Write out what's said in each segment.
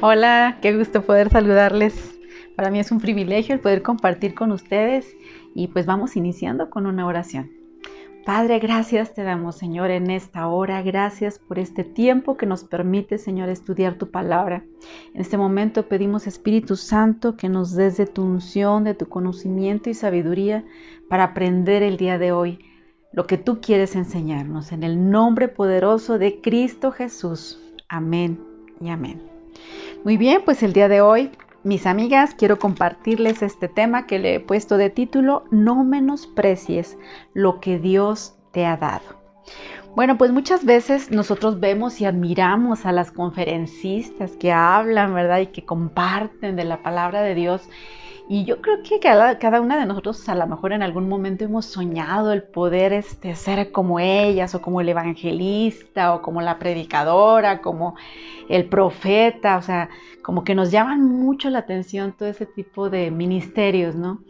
Hola, qué gusto poder saludarles. Para mí es un privilegio el poder compartir con ustedes y pues vamos iniciando con una oración. Padre, gracias te damos, Señor, en esta hora. Gracias por este tiempo que nos permite, Señor, estudiar tu palabra. En este momento pedimos, Espíritu Santo, que nos des de tu unción, de tu conocimiento y sabiduría para aprender el día de hoy lo que tú quieres enseñarnos. En el nombre poderoso de Cristo Jesús. Amén y amén. Muy bien, pues el día de hoy, mis amigas, quiero compartirles este tema que le he puesto de título: No menosprecies lo que Dios te ha dado. Bueno, pues muchas veces nosotros vemos y admiramos a las conferencistas que hablan, ¿verdad? Y que comparten de la palabra de Dios. Y yo creo que cada una de nosotros a lo mejor en algún momento hemos soñado el poder ser como ellas, o como el evangelista, o como la predicadora, como el profeta. O sea, como que nos llaman mucho la atención todo ese tipo de ministerios, ¿no?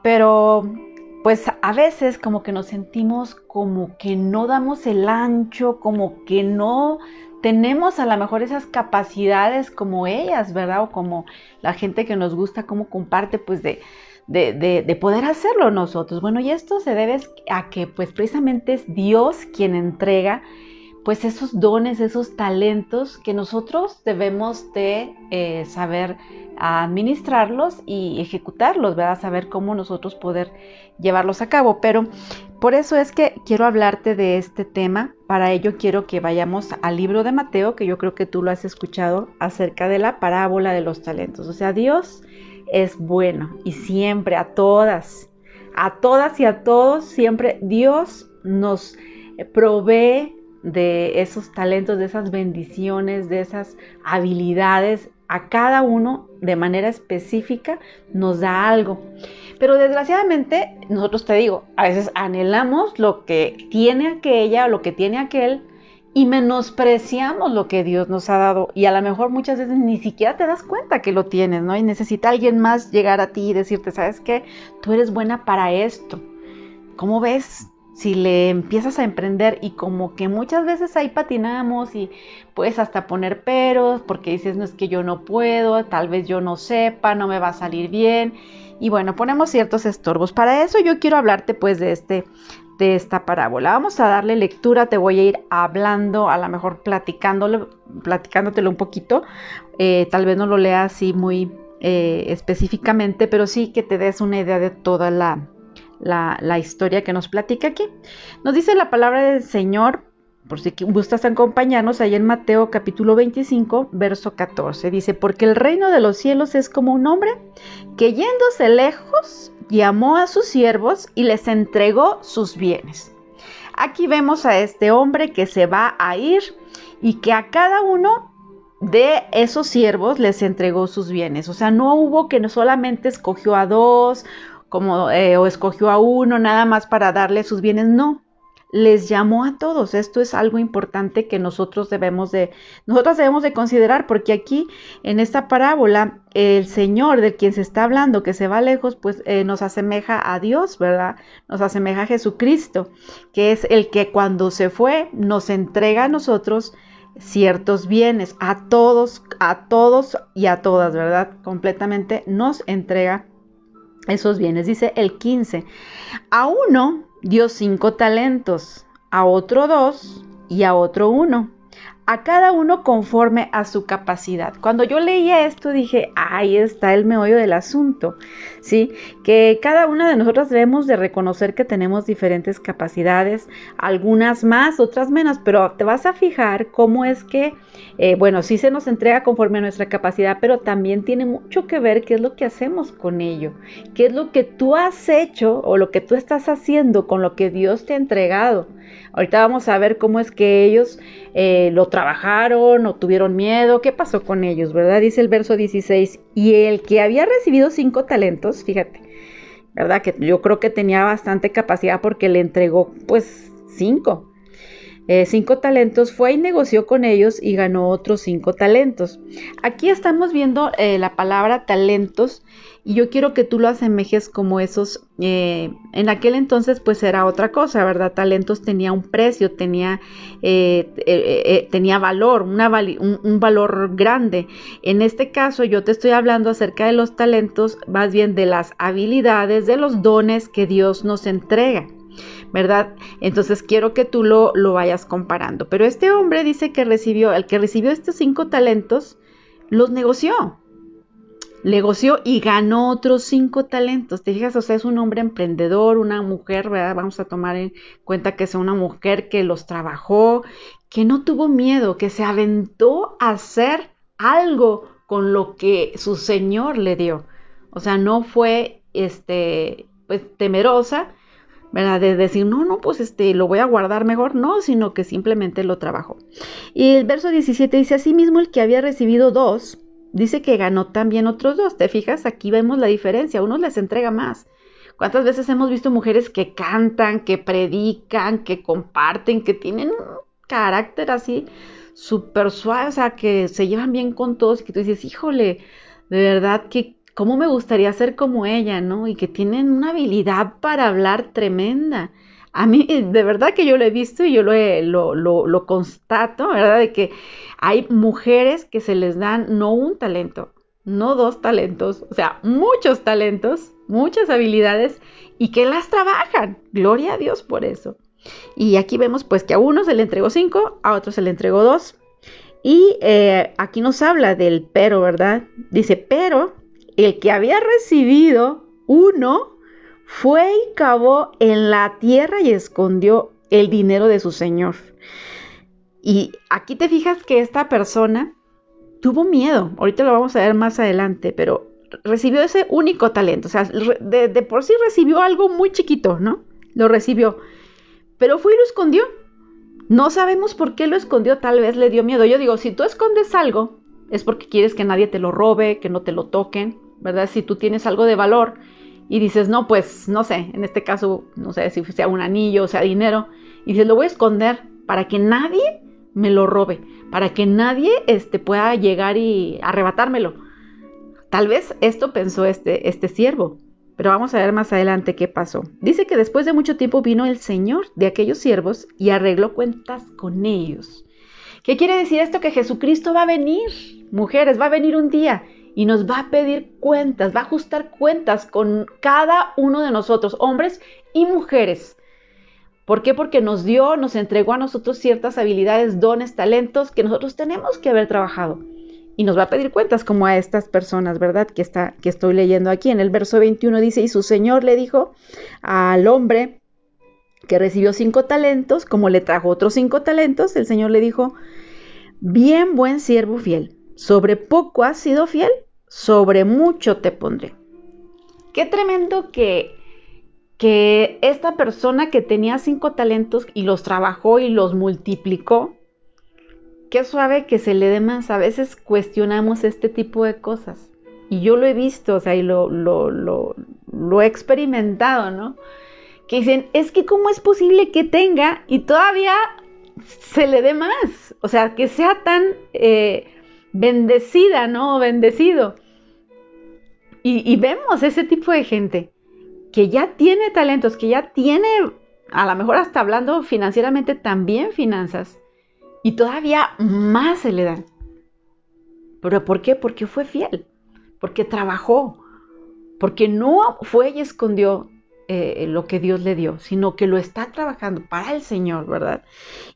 Pero pues a veces como que nos sentimos como que no damos el ancho, como que no tenemos a lo mejor esas capacidades como ellas, ¿verdad? O como la gente que nos gusta, cómo comparte, pues de poder hacerlo nosotros. Bueno, y esto se debe a que pues precisamente es Dios quien entrega pues esos dones, esos talentos que nosotros debemos de saber administrarlos y ejecutarlos, ¿verdad? Saber cómo nosotros poder llevarlos a cabo. Pero por eso es que quiero hablarte de este tema. Para ello quiero que vayamos al libro de Mateo, que yo creo que tú lo has escuchado, acerca de la parábola de los talentos. O sea, Dios es bueno y siempre a todas y a todos, siempre Dios nos provee de esos talentos, de esas bendiciones, de esas habilidades. A cada uno de manera específica nos da algo. Pero desgraciadamente, nosotros, te digo, a veces anhelamos lo que tiene aquella o lo que tiene aquel y menospreciamos lo que Dios nos ha dado. Y a lo mejor muchas veces ni siquiera te das cuenta que lo tienes, ¿no? Y necesita alguien más llegar a ti y decirte: ¿sabes qué? Tú eres buena para esto. ¿Cómo ves? Si le empiezas a emprender. Y como que muchas veces ahí patinamos y puedes hasta poner peros porque dices: no, es que yo no puedo, tal vez yo no sepa, no me va a salir bien. Y bueno, ponemos ciertos estorbos. Para eso yo quiero hablarte pues de esta parábola. Vamos a darle lectura, te voy a ir hablando, a lo mejor platicándotelo un poquito. Tal vez no lo lea así muy específicamente, pero sí que te des una idea de toda la historia que nos platica aquí. Nos dice la palabra del Señor, por si gustas acompañarnos, ahí en Mateo capítulo 25, verso 14. Dice: porque el reino de los cielos es como un hombre que, yéndose lejos, llamó a sus siervos y les entregó sus bienes. Aquí vemos a este hombre que se va a ir y que a cada uno de esos siervos les entregó sus bienes. O sea, no hubo que solamente escogió a dos, o escogió a uno nada más para darle sus bienes. No, les llamó a todos. Esto es algo importante que nosotros debemos de considerar, porque aquí en esta parábola el Señor de quien se está hablando, que se va lejos, pues nos asemeja a Dios, ¿verdad? Nos asemeja a Jesucristo, que es el que cuando se fue nos entrega a nosotros ciertos bienes, a todos y a todas, ¿verdad? Completamente nos entrega esos bienes. Dice el 15: a uno dio 5 talentos, a otro 2 y a otro 1, a cada uno conforme a su capacidad. Cuando yo leía esto dije: ahí está el meollo del asunto, ¿sí? Que cada una de nosotras debemos de reconocer que tenemos diferentes capacidades, algunas más, otras menos, pero te vas a fijar cómo es que, bueno, sí se nos entrega conforme a nuestra capacidad, pero también tiene mucho que ver qué es lo que hacemos con ello, qué es lo que tú has hecho o lo que tú estás haciendo con lo que Dios te ha entregado. Ahorita vamos a ver cómo es que ellos lo trabajaron o tuvieron miedo, qué pasó con ellos, ¿verdad? Dice el verso 16: y el que había recibido 5 talentos, fíjate, ¿verdad? Que yo creo que tenía bastante capacidad porque le entregó pues 5. 5 talentos, fue y negoció con ellos y ganó otros 5 talentos. Aquí estamos viendo la palabra talentos y yo quiero que tú lo asemejes como esos, en aquel entonces pues era otra cosa, ¿verdad? Talentos tenía un precio, tenía valor, un valor grande. En este caso yo te estoy hablando acerca de los talentos, más bien de las habilidades, de los dones que Dios nos entrega, ¿verdad? Entonces quiero que tú lo vayas comparando. Pero este hombre dice que el que recibió estos 5 talentos, los negoció y ganó otros 5 talentos. Te fijas, o sea, es un hombre emprendedor, una mujer, ¿verdad? Vamos a tomar en cuenta que es una mujer que los trabajó, que no tuvo miedo, que se aventó a hacer algo con lo que su señor le dio. O sea, no fue pues temerosa, ¿verdad? De decir, no, pues lo voy a guardar mejor, no, sino que simplemente lo trabajó. Y el verso 17 dice, asimismo el que había recibido 2, dice que ganó también otros 2. ¿Te fijas? Aquí vemos la diferencia, uno les entrega más. ¿Cuántas veces hemos visto mujeres que cantan, que predican, que comparten, que tienen un carácter así súper suave, o sea, que se llevan bien con todos, y que tú dices, híjole, de verdad que cómo me gustaría ser como ella, ¿no? Y que tienen una habilidad para hablar tremenda. A mí, de verdad que yo lo he visto y yo lo constato, ¿verdad? De que hay mujeres que se les dan no un talento, no 2 talentos, o sea, muchos talentos, muchas habilidades, y que las trabajan. Gloria a Dios por eso. Y aquí vemos pues que a uno se le entregó 5, a otro se le entregó 2. Y aquí nos habla del pero, ¿verdad? Dice, pero el que había recibido 1 fue y cavó en la tierra y escondió el dinero de su señor. Y aquí te fijas que esta persona tuvo miedo. Ahorita lo vamos a ver más adelante, pero recibió ese único talento. O sea, de por sí recibió algo muy chiquito, ¿no? Lo recibió, pero fue y lo escondió. No sabemos por qué lo escondió, tal vez le dio miedo. Yo digo, si tú escondes algo, es porque quieres que nadie te lo robe, que no te lo toquen, ¿verdad? Si tú tienes algo de valor y dices, no, pues, no sé, en este caso, no sé, si sea un anillo, o sea, dinero, y dices, lo voy a esconder para que nadie me lo robe, para que nadie pueda llegar y arrebatármelo. Tal vez esto pensó este siervo, pero vamos a ver más adelante qué pasó. Dice que después de mucho tiempo vino el señor de aquellos siervos y arregló cuentas con ellos. ¿Qué quiere decir esto? Que Jesucristo va a venir, mujeres, va a venir un día y nos va a pedir cuentas, va a ajustar cuentas con cada uno de nosotros, hombres y mujeres. ¿Por qué? Porque nos entregó a nosotros ciertas habilidades, dones, talentos que nosotros tenemos que haber trabajado. Y nos va a pedir cuentas como a estas personas, ¿verdad? Que estoy leyendo aquí en el verso 21 dice, y su señor le dijo al hombre que recibió 5 talentos, como le trajo otros 5 talentos, el señor le dijo, bien buen siervo fiel, sobre poco has sido fiel, sobre mucho te pondré. Qué tremendo que esta persona que tenía 5 talentos y los trabajó y los multiplicó, qué suave que se le dé más. A veces cuestionamos este tipo de cosas, y yo lo he visto, o sea, y lo he experimentado, ¿no? Que dicen, es que cómo es posible que tenga y todavía se le dé más, o sea, que sea tan bendecida, ¿no? O bendecido. Y vemos ese tipo de gente que ya tiene talentos, que ya tiene, a lo mejor hasta hablando financieramente, también finanzas, y todavía más se le dan. ¿Pero por qué? Porque fue fiel, porque trabajó, porque no fue y escondió lo que Dios le dio, sino que lo está trabajando para el Señor, ¿verdad?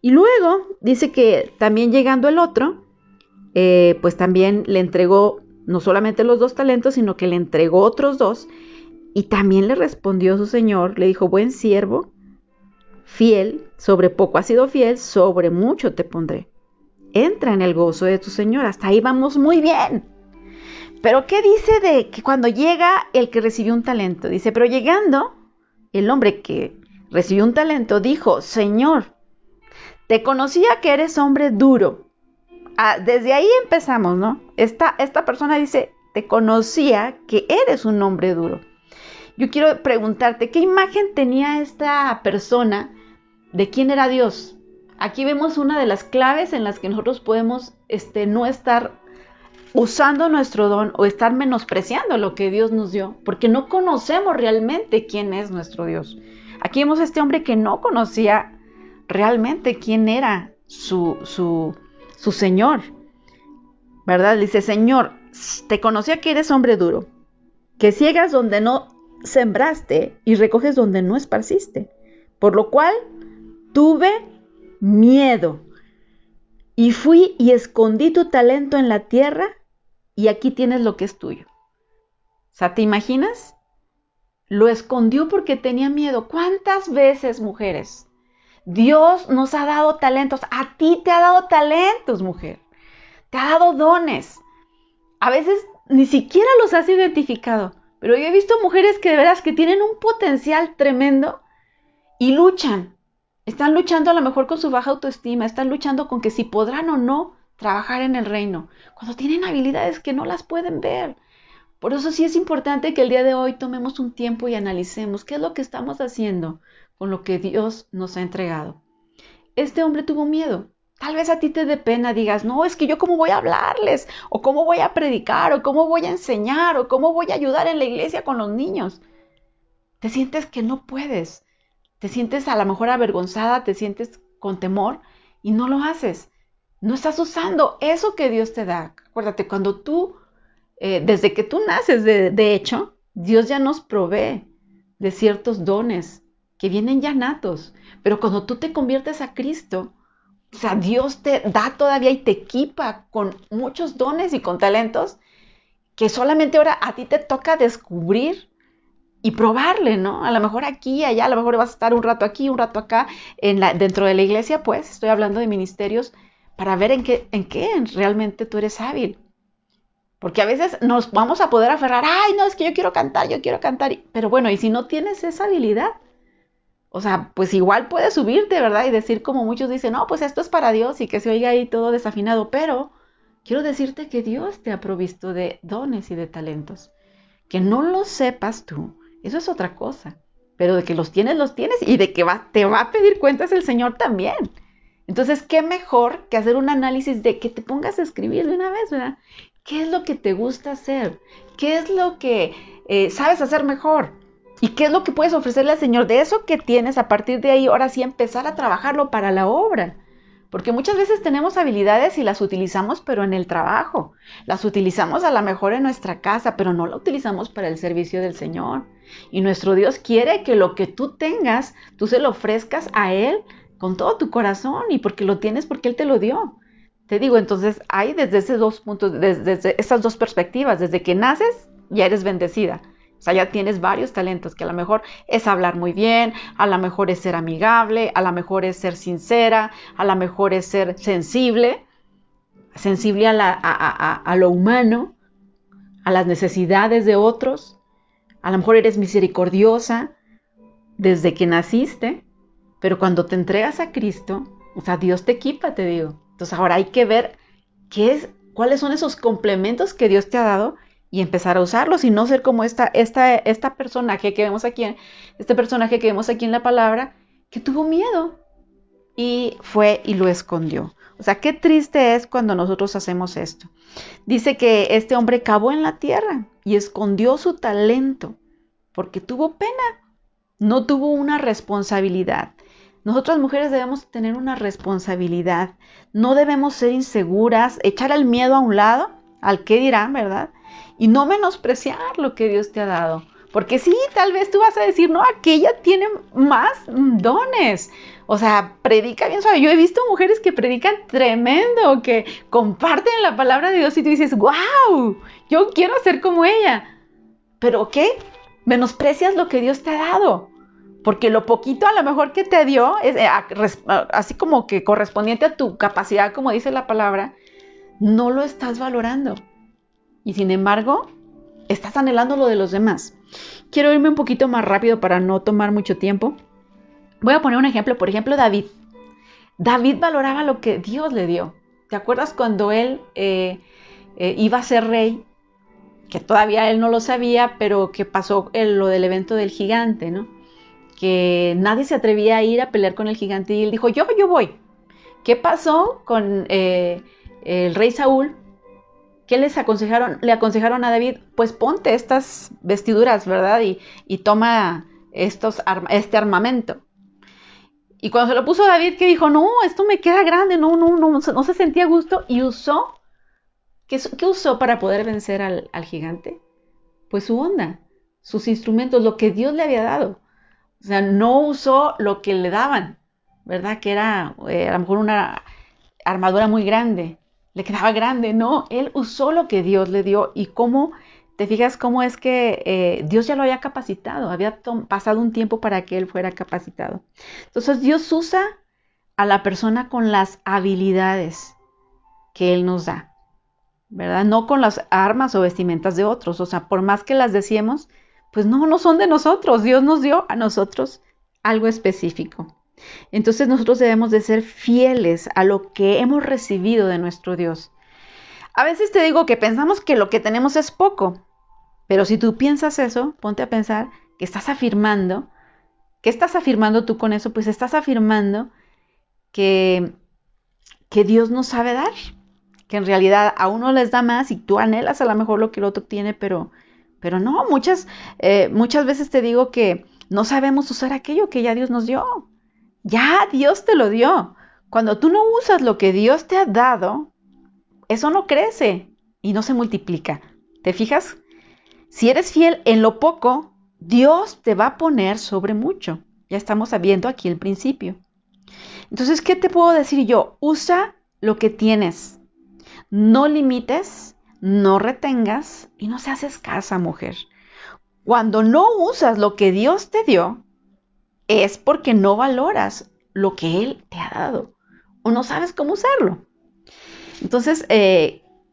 Y luego dice que también llegando el otro, pues también le entregó no solamente los 2 talentos, sino que le entregó otros 2, y también le respondió su Señor, le dijo, buen siervo, fiel, sobre poco has sido fiel, sobre mucho te pondré. Entra en el gozo de tu Señor. Hasta ahí vamos muy bien. Pero ¿qué dice de que cuando llega el que recibió un talento? Dice, pero llegando el hombre que recibió un talento dijo, Señor, te conocía que eres hombre duro. Ah, desde ahí empezamos, ¿no? Esta persona dice, te conocía que eres un hombre duro. Yo quiero preguntarte, ¿qué imagen tenía esta persona de quién era Dios? Aquí vemos una de las claves en las que nosotros podemos no estar usando nuestro don o estar menospreciando lo que Dios nos dio, porque no conocemos realmente quién es nuestro Dios. Aquí vemos a este hombre que no conocía realmente quién era su Señor, ¿verdad? Dice, Señor, te conocía que eres hombre duro, que siegas donde no sembraste y recoges donde no esparciste, por lo cual tuve miedo y fui y escondí tu talento en la tierra y aquí tienes lo que es tuyo. O sea, ¿te imaginas? Lo escondió porque tenía miedo. ¿Cuántas veces, mujeres? Dios nos ha dado talentos. A ti te ha dado talentos, mujer. Te ha dado dones. A veces ni siquiera los has identificado. Pero yo he visto mujeres que de veras que tienen un potencial tremendo y luchan. Están luchando a lo mejor con su baja autoestima. Están luchando con que si podrán o no trabajar en el reino. Cuando tienen habilidades que no las pueden ver. Por eso sí es importante que el día de hoy tomemos un tiempo y analicemos qué es lo que estamos haciendo con lo que Dios nos ha entregado. Este hombre tuvo miedo. Tal vez a ti te dé pena, digas, no, es que yo cómo voy a hablarles, o cómo voy a predicar, o cómo voy a enseñar, o cómo voy a ayudar en la iglesia con los niños. Te sientes que no puedes, te sientes a lo mejor avergonzada, te sientes con temor y no lo haces. No estás usando eso que Dios te da. Acuérdate, cuando tú desde que tú naces, de hecho, Dios ya nos provee de ciertos dones que vienen ya natos. Pero cuando tú te conviertes a Cristo, o sea, Dios te da todavía y te equipa con muchos dones y con talentos que solamente ahora a ti te toca descubrir y probarle, ¿no? A lo mejor aquí y allá, a lo mejor vas a estar un rato aquí, un rato acá, dentro de la iglesia, pues, estoy hablando de ministerios, para ver en qué realmente tú eres hábil. Porque a veces nos vamos a poder aferrar, ay, no, es que yo quiero cantar. Pero bueno, y si no tienes esa habilidad, o sea, pues igual puedes subirte, ¿verdad? Y decir como muchos dicen, no, pues esto es para Dios y que se oiga ahí todo desafinado. Pero quiero decirte que Dios te ha provisto de dones y de talentos. Que no los sepas tú, eso es otra cosa. Pero de que los tienes y de que te va a pedir cuentas el Señor también. Entonces, ¿qué mejor que hacer un análisis de que te pongas a escribir de una vez, ¿verdad? ¿Qué es lo que te gusta hacer? ¿Qué es lo que sabes hacer mejor? ¿Y qué es lo que puedes ofrecerle al Señor? De eso que tienes, a partir de ahí, ahora sí empezar a trabajarlo para la obra. Porque muchas veces tenemos habilidades y las utilizamos, pero en el trabajo. Las utilizamos a lo mejor en nuestra casa, pero no la utilizamos para el servicio del Señor. Y nuestro Dios quiere que lo que tú tengas, tú se lo ofrezcas a Él con todo tu corazón. Y porque lo tienes, porque Él te lo dio. Te digo, entonces hay desde esos dos puntos, desde esas dos perspectivas, desde que naces ya eres bendecida, o sea, ya tienes varios talentos, que a lo mejor es hablar muy bien, a lo mejor es ser amigable, a lo mejor es ser sincera, a lo mejor es ser sensible a lo humano, a las necesidades de otros, a lo mejor eres misericordiosa desde que naciste, pero cuando te entregas a Cristo, o sea, Dios te equipa, te digo. Entonces ahora hay que ver cuáles son esos complementos que Dios te ha dado y empezar a usarlos y no ser como este personaje que vemos aquí en la palabra, que tuvo miedo y fue y lo escondió. O sea, qué triste es cuando nosotros hacemos esto. Dice que este hombre cavó en la tierra y escondió su talento porque tuvo pena, no tuvo una responsabilidad. Nosotras mujeres debemos tener una responsabilidad, no debemos ser inseguras, echar el miedo a un lado, al qué dirán, ¿verdad? Y no menospreciar lo que Dios te ha dado, porque sí, tal vez tú vas a decir, no, aquella tiene más dones, o sea, predica bien suave. Yo he visto mujeres que predican tremendo, que comparten la palabra de Dios y tú dices, wow, yo quiero ser como ella, pero ¿qué? Menosprecias lo que Dios te ha dado. Porque lo poquito a lo mejor que te dio, es así como que correspondiente a tu capacidad, como dice la palabra, no lo estás valorando. Y sin embargo, estás anhelando lo de los demás. Quiero irme un poquito más rápido para no tomar mucho tiempo. Voy a poner un ejemplo. Por ejemplo, David. David valoraba lo que Dios le dio. ¿Te acuerdas cuando él iba a ser rey? Que todavía él no lo sabía, pero que pasó lo del evento del gigante, ¿no? Que nadie se atrevía a ir a pelear con el gigante y él dijo, yo voy. ¿Qué pasó con el rey Saúl? ¿Qué les aconsejaron? Le aconsejaron a David, pues ponte estas vestiduras, ¿verdad? Y toma este armamento. Y cuando se lo puso David, que dijo, no, esto me queda grande, no se sentía a gusto. Y usó, ¿qué usó para poder vencer al gigante? Pues su onda, sus instrumentos, lo que Dios le había dado. O sea, no usó lo que le daban, ¿verdad? Que era a lo mejor una armadura muy grande. Le quedaba grande, no, él usó lo que Dios le dio. Y cómo, te fijas cómo es que Dios ya lo había capacitado, había pasado un tiempo para que él fuera capacitado. Entonces Dios usa a la persona con las habilidades que él nos da, ¿verdad? No con las armas o vestimentas de otros, o sea, por más que las deseemos, pues no son de nosotros. Dios nos dio a nosotros algo específico. Entonces nosotros debemos de ser fieles a lo que hemos recibido de nuestro Dios. A veces te digo que pensamos que lo que tenemos es poco, pero si tú piensas eso, ponte a pensar que estás afirmando. ¿Qué estás afirmando tú con eso? Pues estás afirmando que Dios no sabe dar, que en realidad a uno les da más y tú anhelas a lo mejor lo que el otro tiene, pero no, muchas veces te digo que no sabemos usar aquello que ya Dios nos dio. Ya Dios te lo dio. Cuando tú no usas lo que Dios te ha dado, eso no crece y no se multiplica. ¿Te fijas? Si eres fiel en lo poco, Dios te va a poner sobre mucho. Ya estamos viendo aquí el principio. Entonces, ¿qué te puedo decir yo? Usa lo que tienes. No limites, no retengas y no seas escasa, mujer. Cuando no usas lo que Dios te dio, es porque no valoras lo que Él te ha dado o no sabes cómo usarlo. Entonces,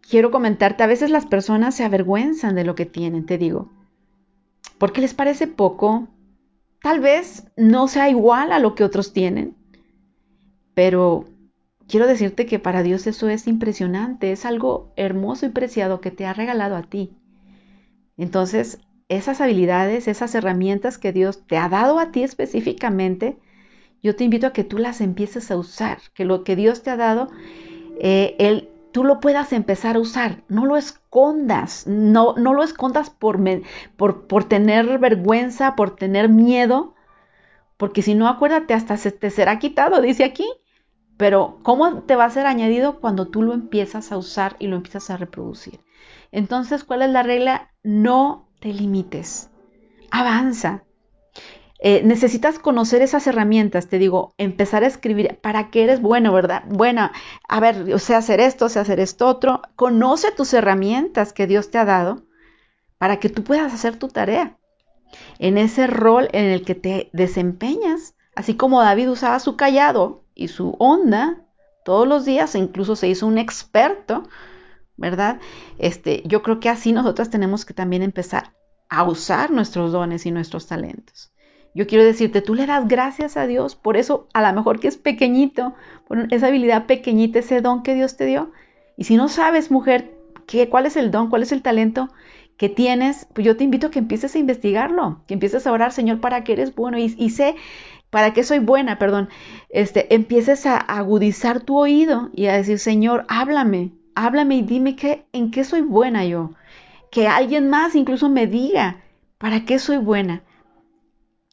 quiero comentarte, a veces las personas se avergüenzan de lo que tienen, te digo, porque les parece poco, tal vez no sea igual a lo que otros tienen, pero quiero decirte que para Dios eso es impresionante, es algo hermoso y preciado que te ha regalado a ti. Entonces, esas habilidades, esas herramientas que Dios te ha dado a ti específicamente, yo te invito a que tú las empieces a usar, que lo que Dios te ha dado, tú lo puedas empezar a usar, no lo escondas, no lo escondas por tener vergüenza, por tener miedo, porque si no, acuérdate, hasta se te será quitado, dice aquí, pero ¿cómo te va a ser añadido cuando tú lo empiezas a usar y lo empiezas a reproducir? Entonces, ¿cuál es la regla? No te limites, avanza. Necesitas conocer esas herramientas, te digo, empezar a escribir para qué eres bueno, ¿verdad? Buena, a ver, sé hacer esto otro. Conoce tus herramientas que Dios te ha dado para que tú puedas hacer tu tarea en ese rol en el que te desempeñas. Así como David usaba su cayado y su honda todos los días, incluso se hizo un experto, ¿verdad? Yo creo que así nosotras tenemos que también empezar a usar nuestros dones y nuestros talentos. Yo quiero decirte, tú le das gracias a Dios por eso, a lo mejor que es pequeñito, por esa habilidad pequeñita, ese don que Dios te dio. Y si no sabes, mujer, cuál es el don, cuál es el talento que tienes, pues yo te invito a que empieces a investigarlo, que empieces a orar, Señor, para que eres bueno y sé para qué soy buena, perdón. Empieces a agudizar tu oído y a decir, Señor, háblame y dime en qué soy buena yo. Que alguien más incluso me diga para qué soy buena.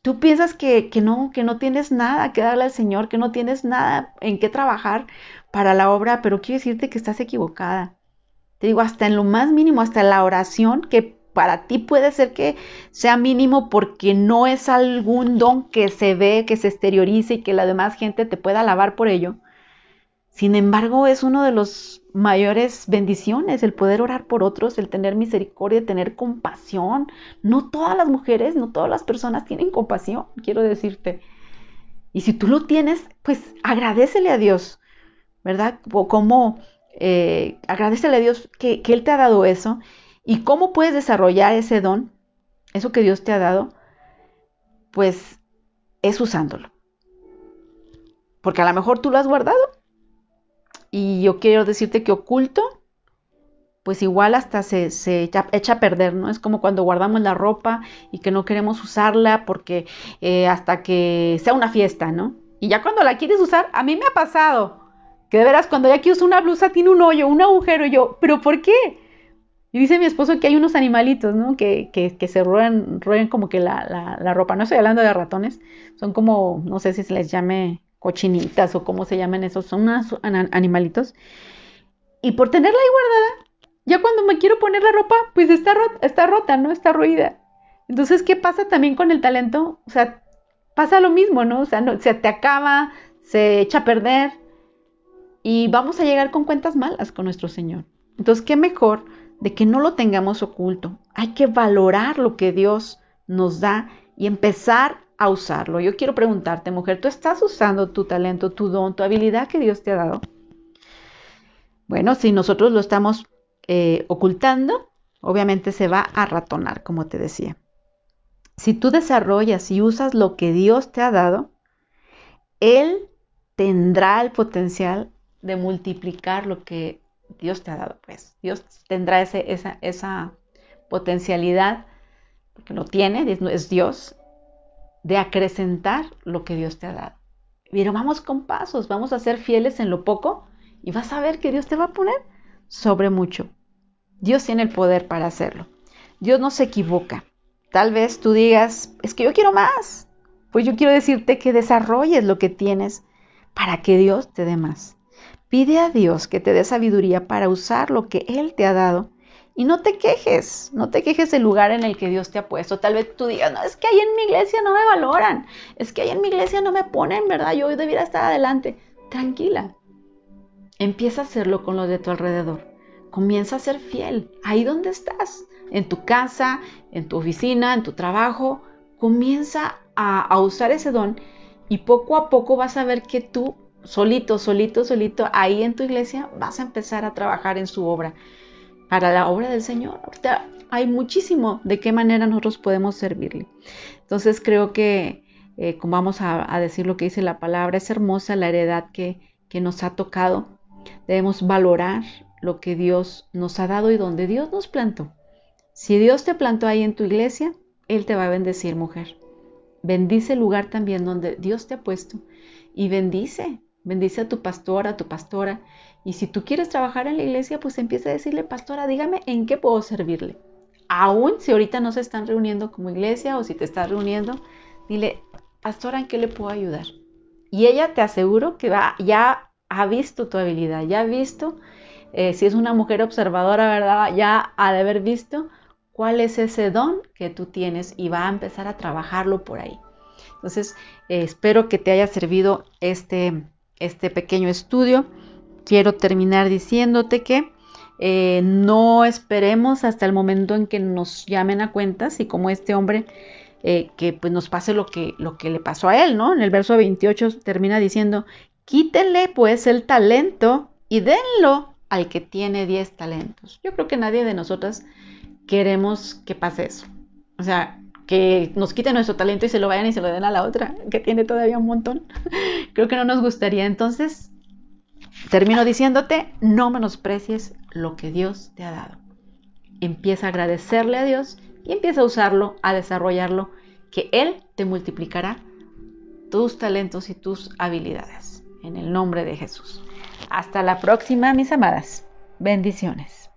Tú piensas que no tienes nada que darle al Señor, que no tienes nada en qué trabajar para la obra, pero quiero decirte que estás equivocada. Te digo, hasta en lo más mínimo, hasta la oración, que para ti puede ser que sea mínimo porque no es algún don que se ve, que se exteriorice y que la demás gente te pueda alabar por ello. Sin embargo, es uno de los mayores bendiciones el poder orar por otros, el tener misericordia, tener compasión. No todas las mujeres, no todas las personas tienen compasión, quiero decirte. Y si tú lo tienes, pues agradécele a Dios, ¿verdad? Agradécele a Dios que Él te ha dado eso. ¿Y cómo puedes desarrollar ese don, eso que Dios te ha dado? Pues es usándolo. Porque a lo mejor tú lo has guardado. Y yo quiero decirte que oculto, pues igual hasta se echa a perder, ¿no? Es como cuando guardamos la ropa y que no queremos usarla porque hasta que sea una fiesta, ¿no? Y ya cuando la quieres usar, a mí me ha pasado Que de veras, cuando ya que uso una blusa, tiene un hoyo, un agujero. Y yo, ¿pero por qué? Y dice mi esposo que hay unos animalitos, ¿no? Que se roen como que la ropa. No estoy hablando de ratones. Son como, no sé si se les llame cochinitas o cómo se llaman esos. Son unos animalitos. Y por tenerla ahí guardada, ya cuando me quiero poner la ropa, pues está rota, ¿no? Está roída. Entonces, ¿qué pasa también con el talento? O sea, pasa lo mismo, ¿no? O sea, se te acaba, se echa a perder. Y vamos a llegar con cuentas malas con nuestro Señor. Entonces, qué mejor de que no lo tengamos oculto. Hay que valorar lo que Dios nos da y empezar a usarlo. Yo quiero preguntarte, mujer, ¿tú estás usando tu talento, tu don, tu habilidad que Dios te ha dado? Bueno, si nosotros lo estamos ocultando, obviamente se va a ratonar, como te decía. Si tú desarrollas y usas lo que Dios te ha dado, Él tendrá el potencial de multiplicar lo que Dios te ha dado, pues. Dios tendrá esa potencialidad, porque lo tiene, es Dios, de acrecentar lo que Dios te ha dado. Pero vamos con pasos, vamos a ser fieles en lo poco y vas a ver que Dios te va a poner sobre mucho. Dios tiene el poder para hacerlo. Dios no se equivoca. Tal vez tú digas, es que yo quiero más. Pues yo quiero decirte que desarrolles lo que tienes para que Dios te dé más. Pide a Dios que te dé sabiduría para usar lo que Él te ha dado y no te quejes del lugar en el que Dios te ha puesto. Tal vez tú digas, no, es que ahí en mi iglesia no me valoran, es que ahí en mi iglesia no me ponen, ¿verdad? Yo debiera estar adelante. Tranquila, empieza a hacerlo con los de tu alrededor. Comienza a ser fiel, ahí donde estás, en tu casa, en tu oficina, en tu trabajo. Comienza a usar ese don y poco a poco vas a ver que tú solito, ahí en tu iglesia vas a empezar a trabajar en su obra, para la obra del Señor. Ahorita hay muchísimo de qué manera nosotros podemos servirle. Entonces creo que, como vamos a decir lo que dice la palabra, es hermosa la heredad que nos ha tocado. Debemos valorar lo que Dios nos ha dado y donde Dios nos plantó. Si Dios te plantó ahí en tu iglesia, Él te va a bendecir, mujer. Bendice el lugar también donde Dios te ha puesto y bendice a tu pastor, a tu pastora. Y si tú quieres trabajar en la iglesia, pues empieza a decirle, pastora, dígame en qué puedo servirle. Aún si ahorita no se están reuniendo como iglesia o si te estás reuniendo, dile, pastora, ¿en qué le puedo ayudar? Y ella, te aseguro que ya ha visto tu habilidad, ya ha visto, si es una mujer observadora, ¿verdad? Ya ha de haber visto cuál es ese don que tú tienes y va a empezar a trabajarlo por ahí. Entonces, espero que te haya servido este pequeño estudio. Quiero terminar diciéndote que no esperemos hasta el momento en que nos llamen a cuentas y como este hombre, que pues nos pase lo que le pasó a él, ¿no? En el verso 28 termina diciendo, quítenle pues el talento y denlo al que tiene 10 talentos. Yo creo que nadie de nosotras queremos que pase eso. O sea, que nos quiten nuestro talento y se lo vayan y se lo den a la otra, que tiene todavía un montón. Creo que no nos gustaría. Entonces, termino diciéndote, no menosprecies lo que Dios te ha dado. Empieza a agradecerle a Dios y empieza a usarlo, a desarrollarlo, que Él te multiplicará tus talentos y tus habilidades. En el nombre de Jesús. Hasta la próxima, mis amadas. Bendiciones.